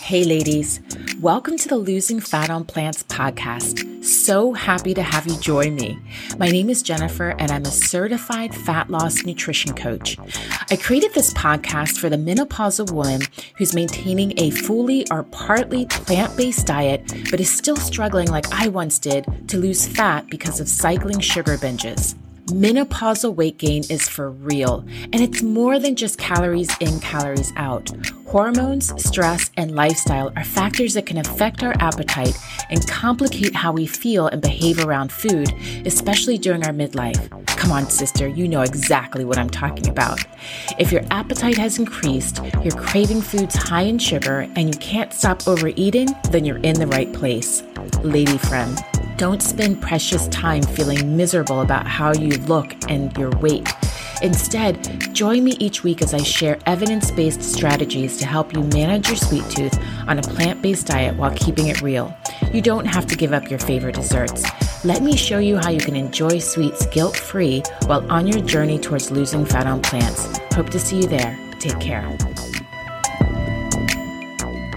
Hey ladies, welcome to the Losing Fat on Plants podcast. So happy to have you join me. My name is Jennifer and I'm a certified fat loss nutrition coach. I created this podcast for the menopausal woman who's maintaining a fully or partly plant-based diet, but is still struggling like I once did to lose fat because of cycling sugar binges. Menopausal weight gain is for real, and it's more than just calories in, calories out. Hormones, stress, and lifestyle are factors that can affect our appetite and complicate how we feel and behave around food, especially during our midlife. Come on, sister, you know exactly what I'm talking about. If your appetite has increased, you're craving foods high in sugar, and you can't stop overeating, then you're in the right place. Lady friend, don't spend precious time feeling miserable about how you look and your weight. Instead, join me each week as I share evidence-based strategies to help you manage your sweet tooth on a plant-based diet while keeping it real. You don't have to give up your favorite desserts. Let me show you how you can enjoy sweets guilt-free while on your journey towards losing fat on plants. Hope to see you there. Take care.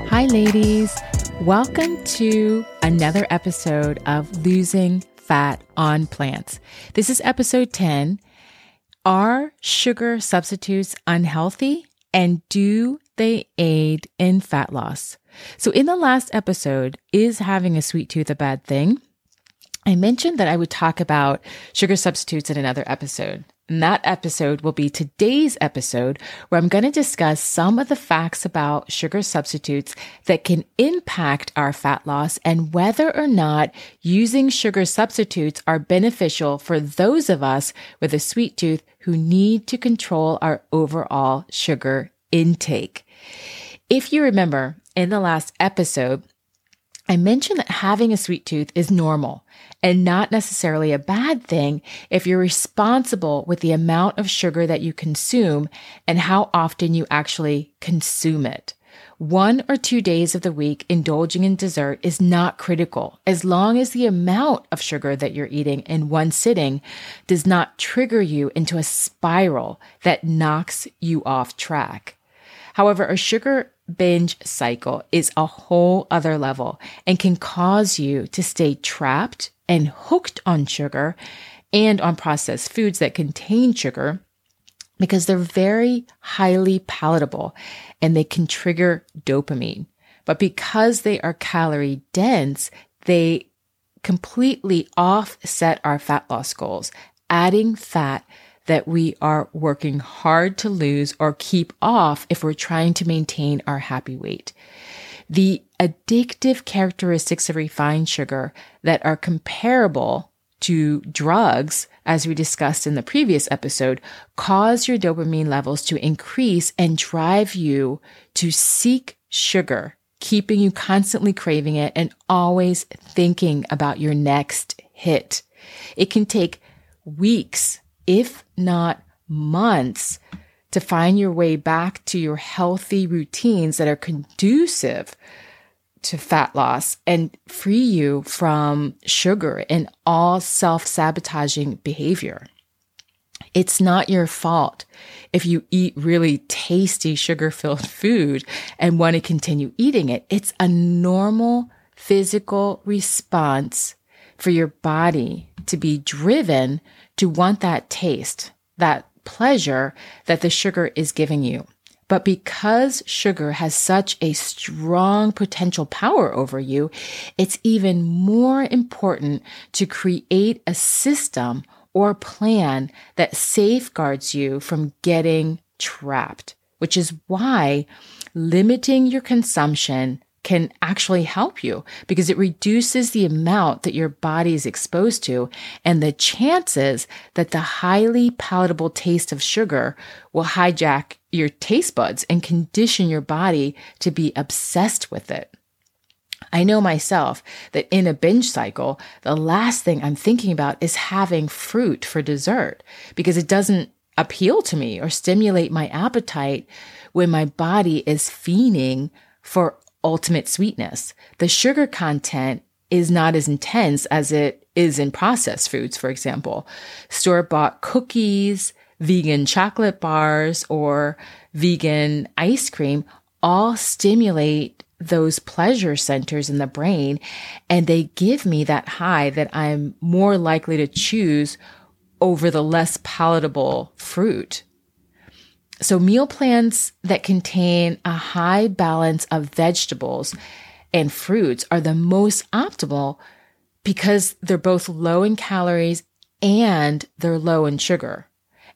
Hi, ladies. Welcome to another episode of Losing Fat on Plants. This is episode 10. Are sugar substitutes unhealthy and do they aid in fat loss? So in the last episode, is having a sweet tooth a bad thing? I mentioned that I would talk about sugar substitutes in another episode. And that episode will be today's episode, where I'm going to discuss some of the facts about sugar substitutes that can impact our fat loss and whether or not using sugar substitutes are beneficial for those of us with a sweet tooth who need to control our overall sugar intake. If you remember in the last episode, I mentioned that having a sweet tooth is normal and not necessarily a bad thing if you're responsible with the amount of sugar that you consume and how often you actually consume it. 1 or 2 days of the week indulging in dessert is not critical, as long as the amount of sugar that you're eating in one sitting does not trigger you into a spiral that knocks you off track. However, a sugar binge cycle is a whole other level and can cause you to stay trapped and hooked on sugar and on processed foods that contain sugar because they're very highly palatable and they can trigger dopamine. But because they are calorie dense, they completely offset our fat loss goals, adding fat that we are working hard to lose or keep off if we're trying to maintain our happy weight. The addictive characteristics of refined sugar that are comparable to drugs, as we discussed in the previous episode, cause your dopamine levels to increase and drive you to seek sugar, keeping you constantly craving it and always thinking about your next hit. It can take weeks, if not months, to find your way back to your healthy routines that are conducive to fat loss and free you from sugar and all self-sabotaging behavior. It's not your fault if you eat really tasty sugar-filled food and want to continue eating it. It's a normal physical response for your body to be driven to want that taste, that pleasure that the sugar is giving you. But because sugar has such a strong potential power over you, it's even more important to create a system or plan that safeguards you from getting trapped, which is why limiting your consumption can actually help you, because it reduces the amount that your body is exposed to and the chances that the highly palatable taste of sugar will hijack your taste buds and condition your body to be obsessed with it. I know myself that in a binge cycle, the last thing I'm thinking about is having fruit for dessert because it doesn't appeal to me or stimulate my appetite when my body is fiending for ultimate sweetness. The sugar content is not as intense as it is in processed foods, for example. Store-bought cookies, vegan chocolate bars or vegan ice cream all stimulate those pleasure centers in the brain, and they give me that high that I'm more likely to choose over the less palatable fruit. So meal plans that contain a high balance of vegetables and fruits are the most optimal because they're both low in calories and they're low in sugar.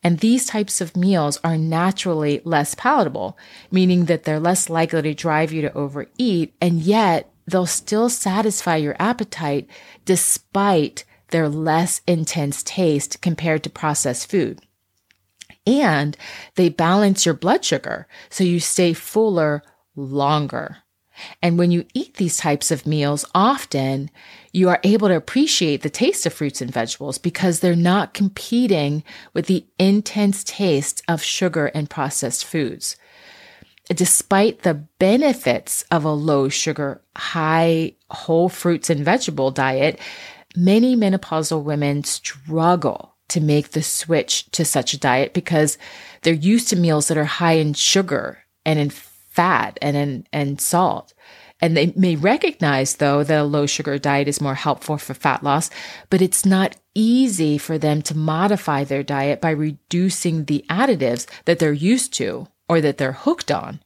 And these types of meals are naturally less palatable, meaning that they're less likely to drive you to overeat, and yet they'll still satisfy your appetite despite their less intense taste compared to processed food. And they balance your blood sugar, so you stay fuller longer. And when you eat these types of meals often, you are able to appreciate the taste of fruits and vegetables because they're not competing with the intense taste of sugar and processed foods. Despite the benefits of a low sugar, high whole fruits and vegetable diet, many menopausal women struggle to make the switch to such a diet because they're used to meals that are high in sugar and in fat and in salt. And they may recognize, though, that a low-sugar diet is more helpful for fat loss, but it's not easy for them to modify their diet by reducing the additives that they're used to or that they're hooked on.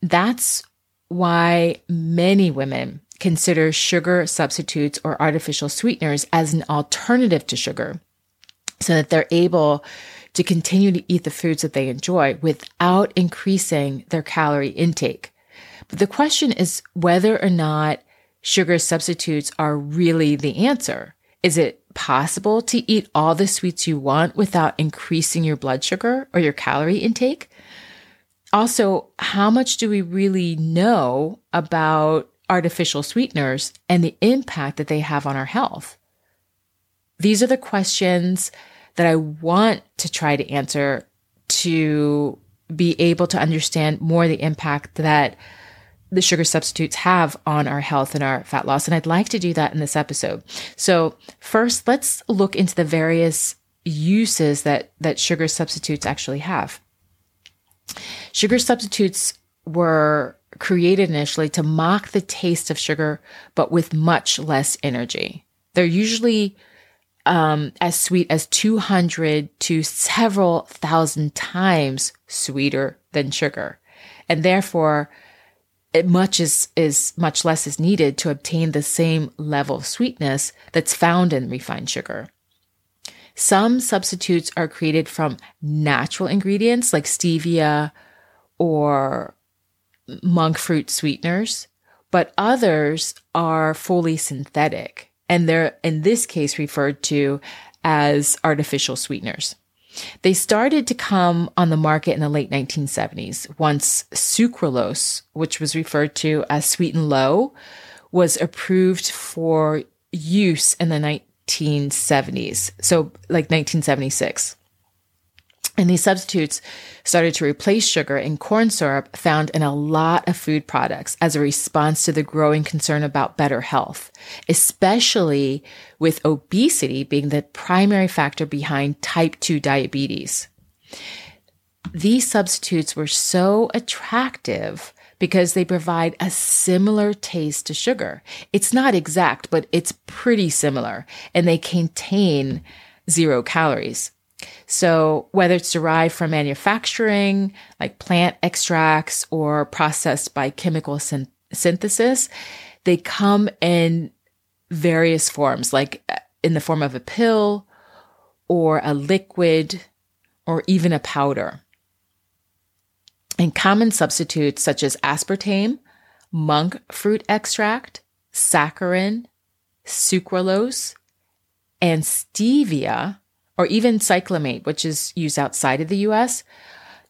That's why many women consider sugar substitutes or artificial sweeteners as an alternative to sugar, so that they're able to continue to eat the foods that they enjoy without increasing their calorie intake. But the question is whether or not sugar substitutes are really the answer. Is it possible to eat all the sweets you want without increasing your blood sugar or your calorie intake? Also, how much do we really know about artificial sweeteners and the impact that they have on our health? These are the questions that I want to try to answer to be able to understand more the impact that the sugar substitutes have on our health and our fat loss. And I'd like to do that in this episode. So first, let's look into the various uses that sugar substitutes actually have. Sugar substitutes were created initially to mock the taste of sugar, but with much less energy. They're usually as sweet as 200 to several thousand times sweeter than sugar. And therefore, much less is needed to obtain the same level of sweetness that's found in refined sugar. Some substitutes are created from natural ingredients like stevia or monk fruit sweeteners, but others are fully synthetic. And they're, in this case, referred to as artificial sweeteners. They started to come on the market in the late 1970s, once sucralose, which was referred to as sweet and low, was approved for use in the 1970s, so like 1976. And these substitutes started to replace sugar and corn syrup found in a lot of food products as a response to the growing concern about better health, especially with obesity being the primary factor behind type 2 diabetes. These substitutes were so attractive because they provide a similar taste to sugar. It's not exact, but it's pretty similar, and they contain zero calories. So whether it's derived from manufacturing, like plant extracts, or processed by chemical synthesis, they come in various forms, like in the form of a pill or a liquid or even a powder. And common substitutes such as aspartame, monk fruit extract, saccharin, sucralose, and stevia, or even cyclamate, which is used outside of the U.S.,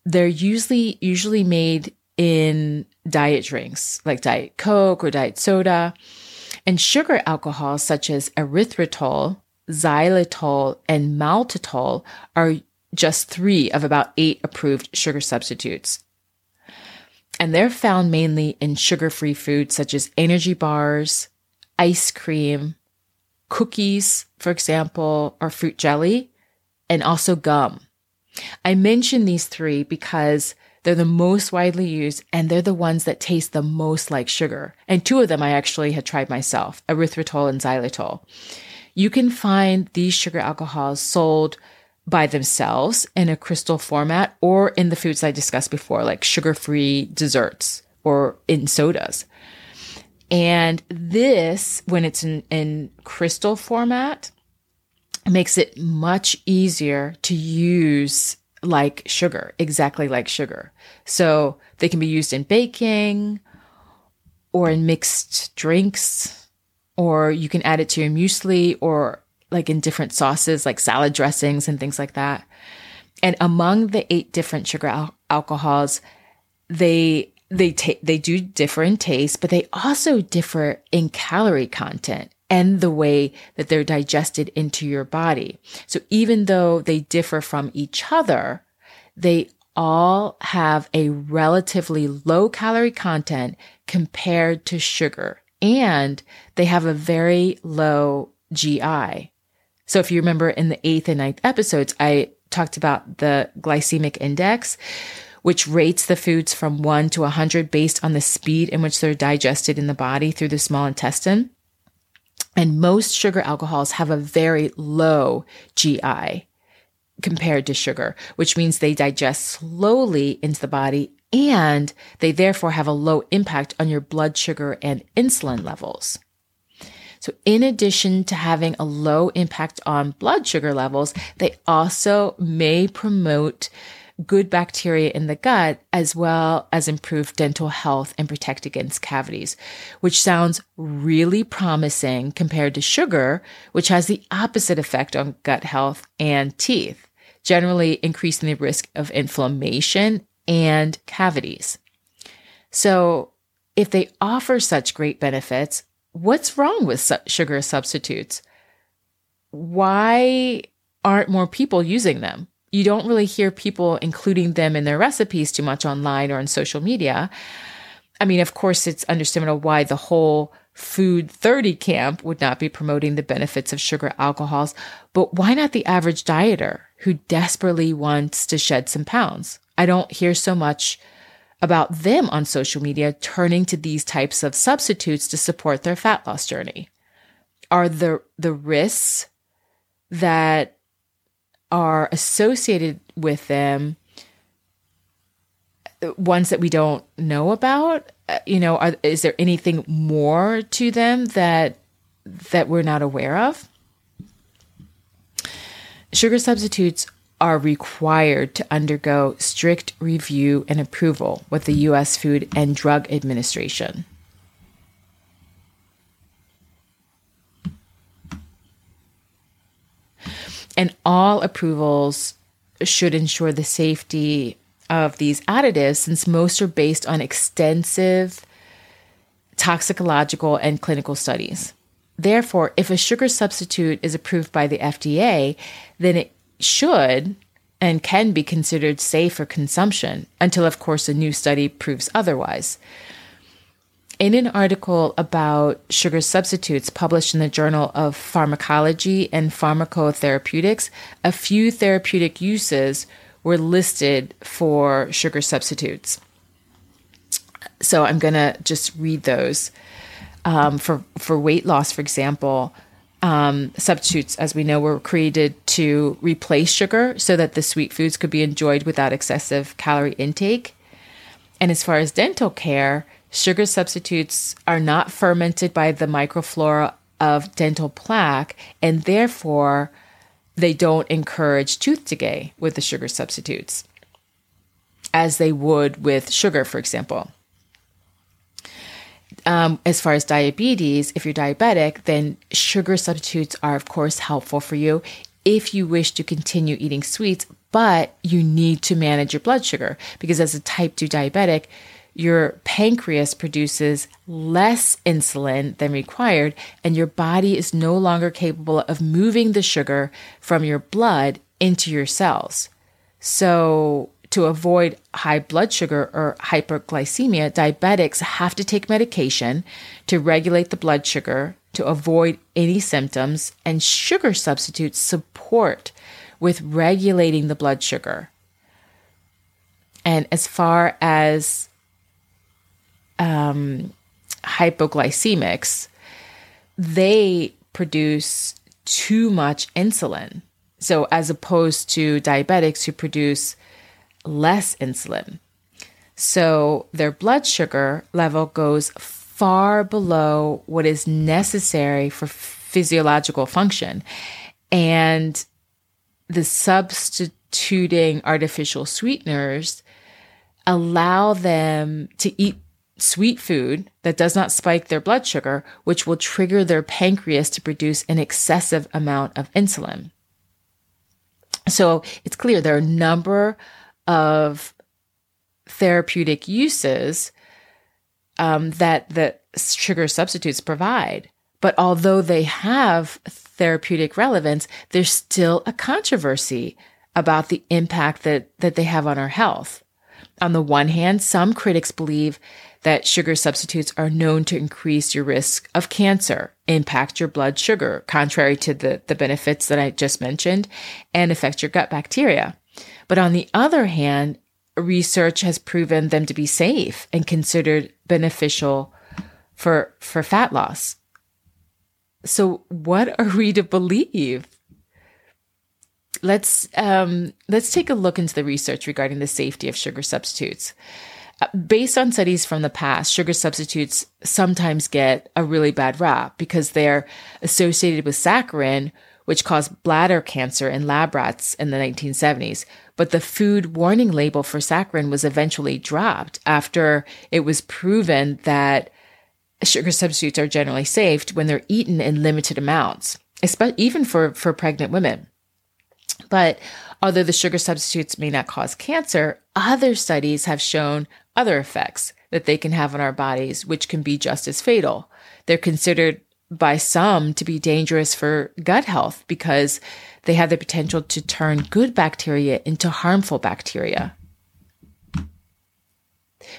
they're usually made in diet drinks like Diet Coke or Diet Soda. And sugar alcohols such as erythritol, xylitol, and maltitol are just three of about 8 approved sugar substitutes. And they're found mainly in sugar-free foods such as energy bars, ice cream, cookies, for example, or fruit jelly, and also gum. I mention these three because they're the most widely used and they're the ones that taste the most like sugar. And two of them I actually had tried myself, erythritol and xylitol. You can find these sugar alcohols sold by themselves in a crystal format or in the foods I discussed before, like sugar-free desserts or in sodas. And this, when it's in crystal format, makes it much easier to use like sugar, exactly like sugar. So they can be used in baking or in mixed drinks, or you can add it to your muesli or like in different sauces, like salad dressings and things like that. And among the 8 different sugar alcohols, they do differ in taste, but they also differ in calorie content and the way that they're digested into your body. So even though they differ from each other, they all have a relatively low calorie content compared to sugar, and they have a very low GI. So if you remember in the 8th and 9th episodes, I talked about the glycemic index, which rates the foods from 1 to 100 based on the speed in which they're digested in the body through the small intestine. And most sugar alcohols have a very low GI compared to sugar, which means they digest slowly into the body and they therefore have a low impact on your blood sugar and insulin levels. So in addition to having a low impact on blood sugar levels, they also may promote good bacteria in the gut, as well as improve dental health and protect against cavities, which sounds really promising compared to sugar, which has the opposite effect on gut health and teeth, generally increasing the risk of inflammation and cavities. So if they offer such great benefits, what's wrong with sugar substitutes? Why aren't more people using them? You don't really hear people including them in their recipes too much online or on social media. I mean, of course, it's understandable why the whole Food 30 camp would not be promoting the benefits of sugar alcohols, but why not the average dieter who desperately wants to shed some pounds? I don't hear so much about them on social media turning to these types of substitutes to support their fat loss journey. Are the risks that are associated with them ones that we don't know about? Is there anything more to them that we're not aware of? Sugar substitutes are required to undergo strict review and approval with the U.S. Food and Drug Administration. And all approvals should ensure the safety of these additives, since most are based on extensive toxicological and clinical studies. Therefore, if a sugar substitute is approved by the FDA, then it should and can be considered safe for consumption until, of course, a new study proves otherwise. In an article about sugar substitutes published in the Journal of Pharmacology and Pharmacotherapeutics, a few therapeutic uses were listed for sugar substitutes. So I'm going to just read those. For weight loss, for example, substitutes, as we know, were created to replace sugar so that the sweet foods could be enjoyed without excessive calorie intake. And as far as dental care, sugar substitutes are not fermented by the microflora of dental plaque, and therefore they don't encourage tooth decay with the sugar substitutes, as they would with sugar, for example. As far as diabetes, if you're diabetic, then sugar substitutes are, of course, helpful for you if you wish to continue eating sweets, but you need to manage your blood sugar, because as a type 2 diabetic, your pancreas produces less insulin than required, and your body is no longer capable of moving the sugar from your blood into your cells. So to avoid high blood sugar or hyperglycemia, diabetics have to take medication to regulate the blood sugar to avoid any symptoms, and sugar substitutes support with regulating the blood sugar. And as far as hypoglycemics, they produce too much insulin. So as opposed to diabetics who produce less insulin. So their blood sugar level goes far below what is necessary for physiological function. And the substituting artificial sweeteners allow them to eat sweet food that does not spike their blood sugar, which will trigger their pancreas to produce an excessive amount of insulin. So it's clear there are a number of therapeutic uses that the sugar substitutes provide. But although they have therapeutic relevance, there's still a controversy about the impact that they have on our health. On the one hand, some critics believe that sugar substitutes are known to increase your risk of cancer, impact your blood sugar, contrary to the benefits that I just mentioned, and affect your gut bacteria. But on the other hand, research has proven them to be safe and considered beneficial for fat loss. So what are we to believe? Let's take a look into the research regarding the safety of sugar substitutes. Based on studies from the past, sugar substitutes sometimes get a really bad rap because they're associated with saccharin, which caused bladder cancer in lab rats in the 1970s. But the food warning label for saccharin was eventually dropped after it was proven that sugar substitutes are generally safe when they're eaten in limited amounts, even for pregnant women. But although the sugar substitutes may not cause cancer, other studies have shown other effects that they can have on our bodies, which can be just as fatal. They're considered by some to be dangerous for gut health because they have the potential to turn good bacteria into harmful bacteria.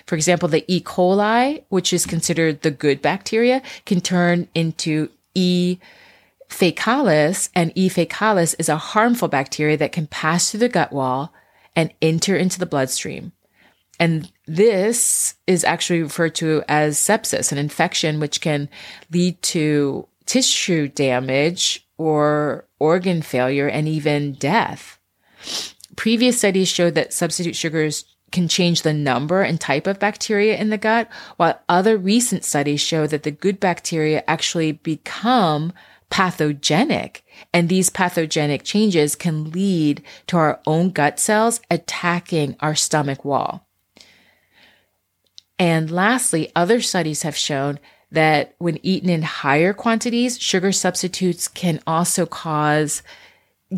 For example, the E. coli, which is considered the good bacteria, can turn into E. faecalis, and E. faecalis is a harmful bacteria that can pass through the gut wall and enter into the bloodstream. And this is actually referred to as sepsis, an infection which can lead to tissue damage or organ failure and even death. Previous studies showed that substitute sugars can change the number and type of bacteria in the gut, while other recent studies show that the good bacteria actually become pathogenic. And these pathogenic changes can lead to our own gut cells attacking our stomach wall. And lastly, other studies have shown that when eaten in higher quantities, sugar substitutes can also cause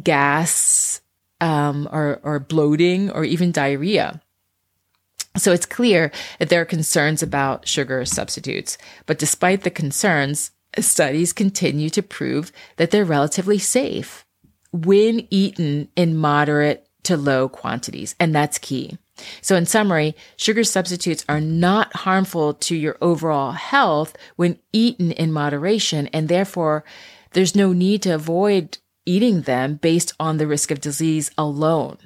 gas or bloating or even diarrhea. So it's clear that there are concerns about sugar substitutes. But despite the concerns, studies continue to prove that they're relatively safe when eaten in moderate to low quantities, and that's key. So in summary, sugar substitutes are not harmful to your overall health when eaten in moderation, and therefore there's no need to avoid eating them based on the risk of disease alone.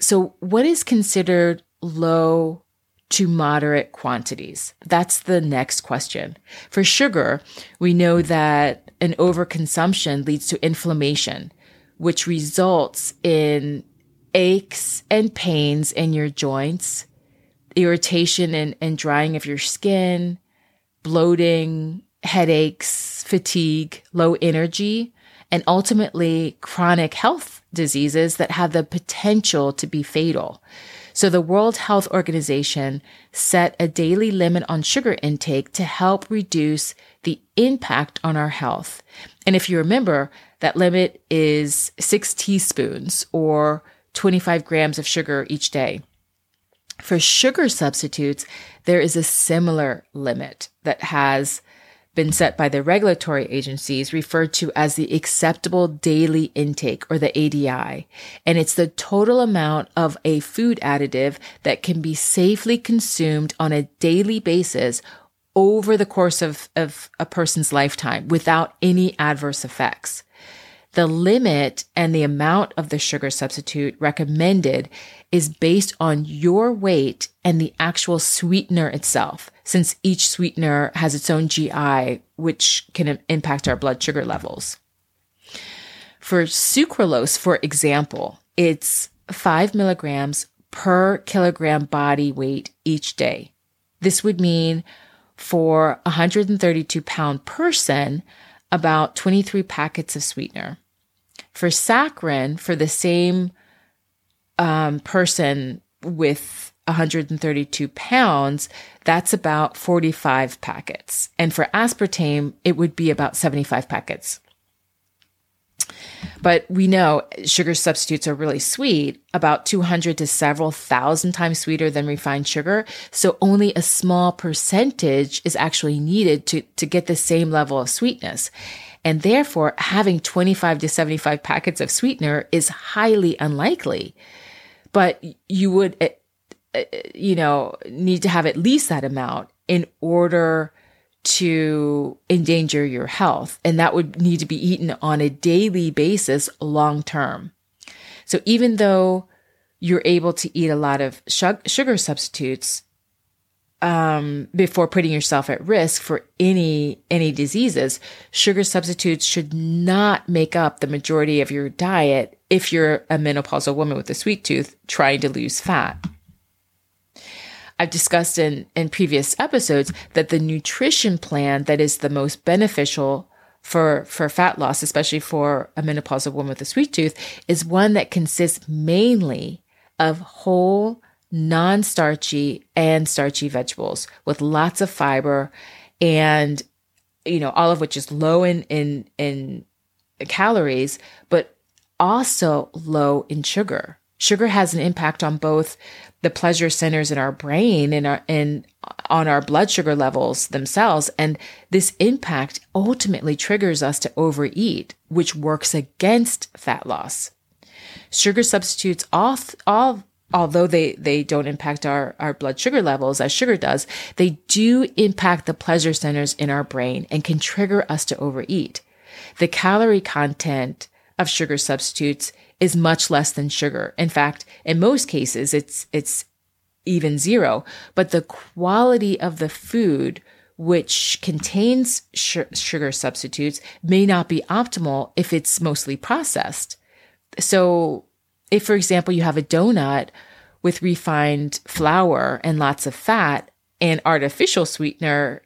So what is considered low to moderate quantities? That's the next question. For sugar, we know that an overconsumption leads to inflammation, which results in aches and pains in your joints, irritation and drying of your skin, bloating, headaches, fatigue, low energy, and ultimately chronic health diseases that have the potential to be fatal. So the World Health Organization set a daily limit on sugar intake to help reduce the impact on our health. And if you remember, that limit is 6 teaspoons or 25 grams of sugar each day. For sugar substitutes, there is a similar limit that has been set by the regulatory agencies, referred to as the acceptable daily intake or the ADI. And it's the total amount of a food additive that can be safely consumed on a daily basis over the course of a person's lifetime without any adverse effects. The limit and the amount of the sugar substitute recommended is based on your weight and the actual sweetener itself, since each sweetener has its own GI, which can impact our blood sugar levels. For sucralose, for example, it's 5 milligrams per kilogram body weight each day. This would mean for a 132-pound person, about 23 packets of sweetener. For saccharin, for the same person with 132 pounds, that's about 45 packets. And for aspartame, it would be about 75 packets. But we know sugar substitutes are really sweet, about 200 to several thousand times sweeter than refined sugar. So only a small percentage is actually needed to get the same level of sweetness. And therefore, having 25 to 75 packets of sweetener is highly unlikely. But you would, need to have at least that amount in order to endanger your health. And that would need to be eaten on a daily basis long term. So even though you're able to eat a lot of sugar substitutes before putting yourself at risk for any diseases, sugar substitutes should not make up the majority of your diet if you're a menopausal woman with a sweet tooth trying to lose fat. I've discussed in previous episodes that the nutrition plan that is the most beneficial for fat loss, especially for a menopausal woman with a sweet tooth, is one that consists mainly of whole, non-starchy and starchy vegetables with lots of fiber and, all of which is low in calories, but also low in sugar. Sugar has an impact on both the pleasure centers in our brain and on our blood sugar levels themselves. And this impact ultimately triggers us to overeat, which works against fat loss. Sugar substitutes, although they don't impact our blood sugar levels as sugar does, they do impact the pleasure centers in our brain and can trigger us to overeat. The calorie content of sugar substitutes is much less than sugar. In fact, in most cases, it's even zero. But the quality of the food which contains sugar substitutes may not be optimal if it's mostly processed. So if, for example, you have a donut with refined flour and lots of fat and artificial sweetener,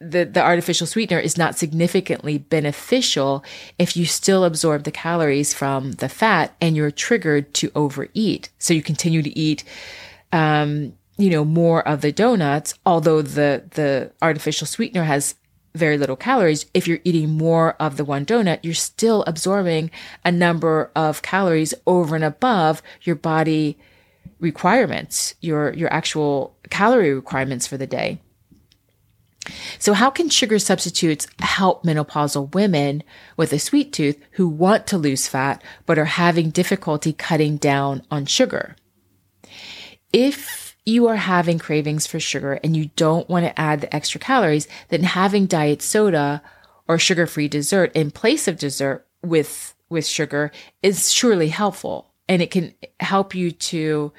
the artificial sweetener is not significantly beneficial if you still absorb the calories from the fat and you're triggered to overeat. So you continue to eat, more of the donuts, although the artificial sweetener has very little calories. If you're eating more of the one donut, you're still absorbing a number of calories over and above your body requirements, your actual calorie requirements for the day. So how can sugar substitutes help menopausal women with a sweet tooth who want to lose fat but are having difficulty cutting down on sugar? If you are having cravings for sugar and you don't want to add the extra calories, then having diet soda or sugar-free dessert in place of dessert with sugar is surely helpful. And it can help you to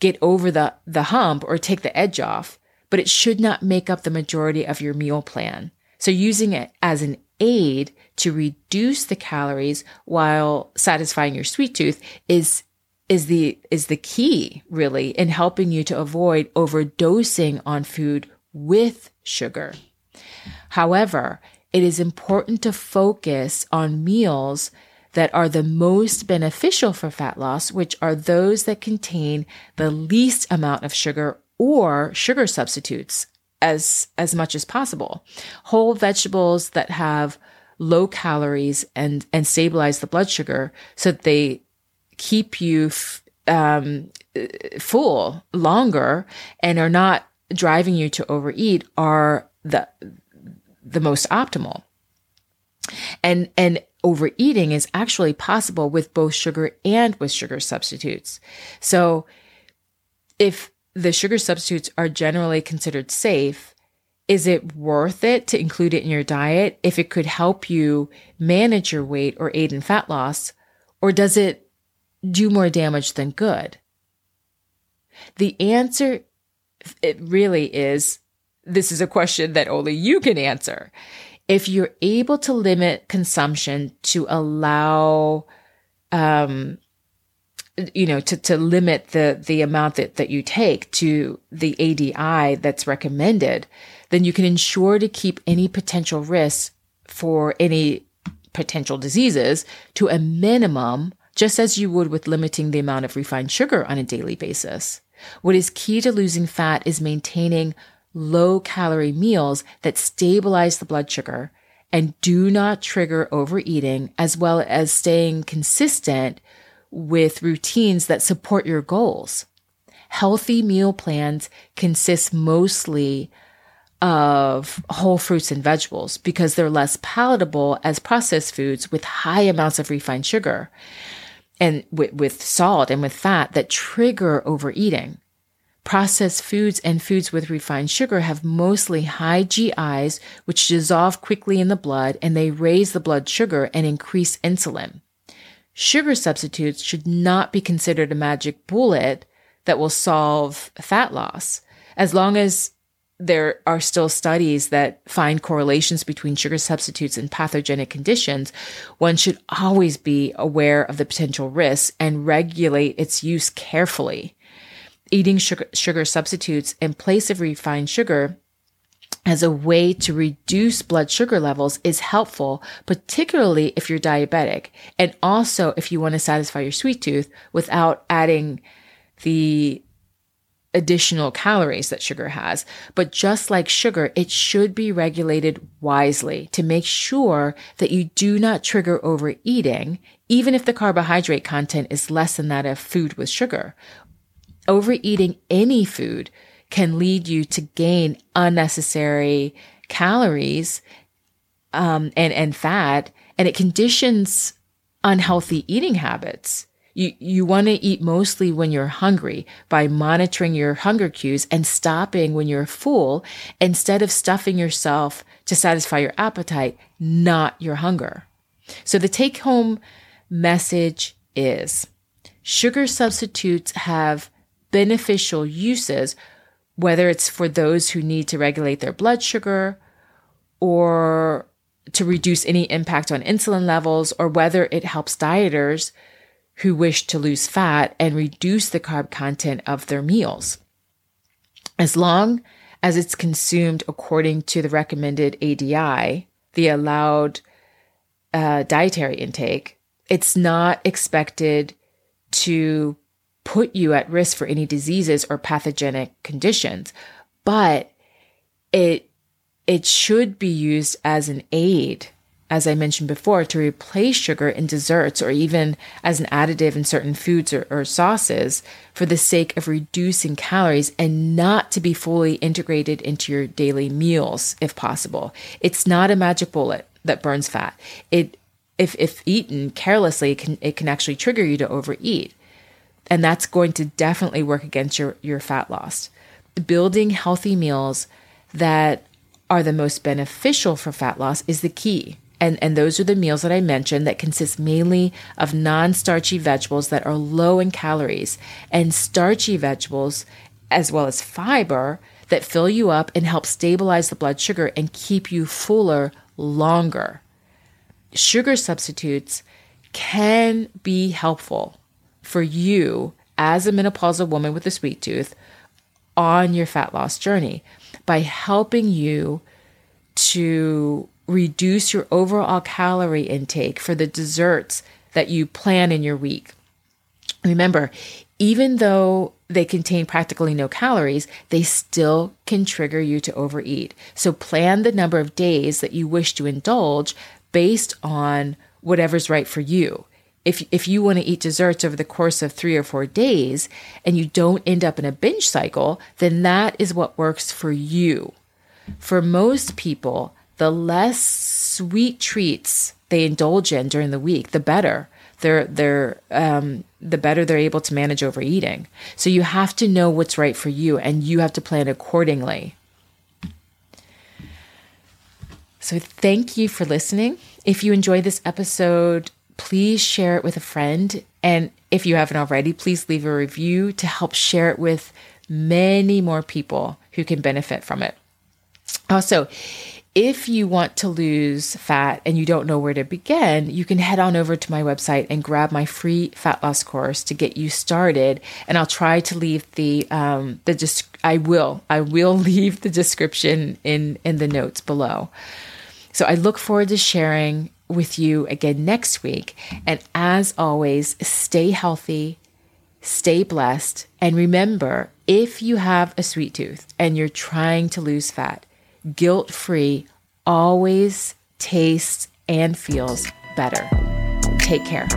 get over the hump or take the edge off. But it should not make up the majority of your meal plan. So using it as an aid to reduce the calories while satisfying your sweet tooth is the key, really, in helping you to avoid overdosing on food with sugar. However, it is important to focus on meals that are the most beneficial for fat loss, which are those that contain the least amount of sugar or sugar substitutes as much as possible. Whole vegetables that have low calories and stabilize the blood sugar so that they keep you full longer and are not driving you to overeat are the most optimal. And overeating is actually possible with both sugar and with sugar substitutes. So if the sugar substitutes are generally considered safe Is it worth it to include it in your diet if it could help you manage your weight or aid in fat loss? Or does it do more damage than good? The answer, it really is, this is a question that only you can answer. If you're able to limit consumption to allow, to limit the amount that you take to the ADI that's recommended, then you can ensure to keep any potential risks for any potential diseases to a minimum, just as you would with limiting the amount of refined sugar on a daily basis. What is key to losing fat is maintaining low-calorie meals that stabilize the blood sugar and do not trigger overeating, as well as staying consistent with routines that support your goals. Healthy meal plans consist mostly of whole fruits and vegetables because they're less palatable as processed foods with high amounts of refined sugar and with salt and with fat that trigger overeating. Processed foods and foods with refined sugar have mostly high GIs, which dissolve quickly in the blood, and they raise the blood sugar and increase insulin. Sugar substitutes should not be considered a magic bullet that will solve fat loss, as long as there are still studies that find correlations between sugar substitutes and pathogenic conditions. One should always be aware of the potential risks and regulate its use carefully. Eating sugar substitutes in place of refined sugar as a way to reduce blood sugar levels is helpful, particularly if you're diabetic, and also if you want to satisfy your sweet tooth without adding the additional calories that sugar has. But just like sugar, it should be regulated wisely to make sure that you do not trigger overeating, even if the carbohydrate content is less than that of food with sugar. Overeating any food can lead you to gain unnecessary calories and fat, and it conditions unhealthy eating habits. You want to eat mostly when you're hungry by monitoring your hunger cues and stopping when you're full instead of stuffing yourself to satisfy your appetite, not your hunger. So the take-home message is sugar substitutes have beneficial uses, whether it's for those who need to regulate their blood sugar or to reduce any impact on insulin levels, or whether it helps dieters who wish to lose fat and reduce the carb content of their meals. As long as it's consumed according to the recommended ADI, the allowed dietary intake, it's not expected to put you at risk for any diseases or pathogenic conditions, but it should be used as an aid, as I mentioned before, to replace sugar in desserts or even as an additive in certain foods or sauces for the sake of reducing calories, and not to be fully integrated into your daily meals if possible. It's not a magic bullet that burns fat. If eaten carelessly, it can actually trigger you to overeat. And that's going to definitely work against your fat loss. Building healthy meals that are the most beneficial for fat loss is the key. And those are the meals that I mentioned that consist mainly of non-starchy vegetables that are low in calories, and starchy vegetables as well as fiber that fill you up and help stabilize the blood sugar and keep you fuller longer. Sugar substitutes can be helpful for you as a menopausal woman with a sweet tooth on your fat loss journey by helping you to reduce your overall calorie intake for the desserts that you plan in your week. Remember, even though they contain practically no calories, they still can trigger you to overeat. So plan the number of days that you wish to indulge based on whatever's right for you. If you want to eat desserts over the course of 3 or 4 days and you don't end up in a binge cycle, then that is what works for you. For most people, the less sweet treats they indulge in during the week, the better. The better they're able to manage overeating. So you have to know what's right for you, and you have to plan accordingly. So thank you for listening. If you enjoyed this episode, please share it with a friend. And if you haven't already, please leave a review to help share it with many more people who can benefit from it. Also, if you want to lose fat and you don't know where to begin, you can head on over to my website and grab my free fat loss course to get you started. And I'll try to leave I will leave the description in the notes below. So I look forward to sharing with you again next week. And as always, stay healthy, stay blessed. And remember, if you have a sweet tooth and you're trying to lose fat, guilt-free always tastes and feels better. Take care.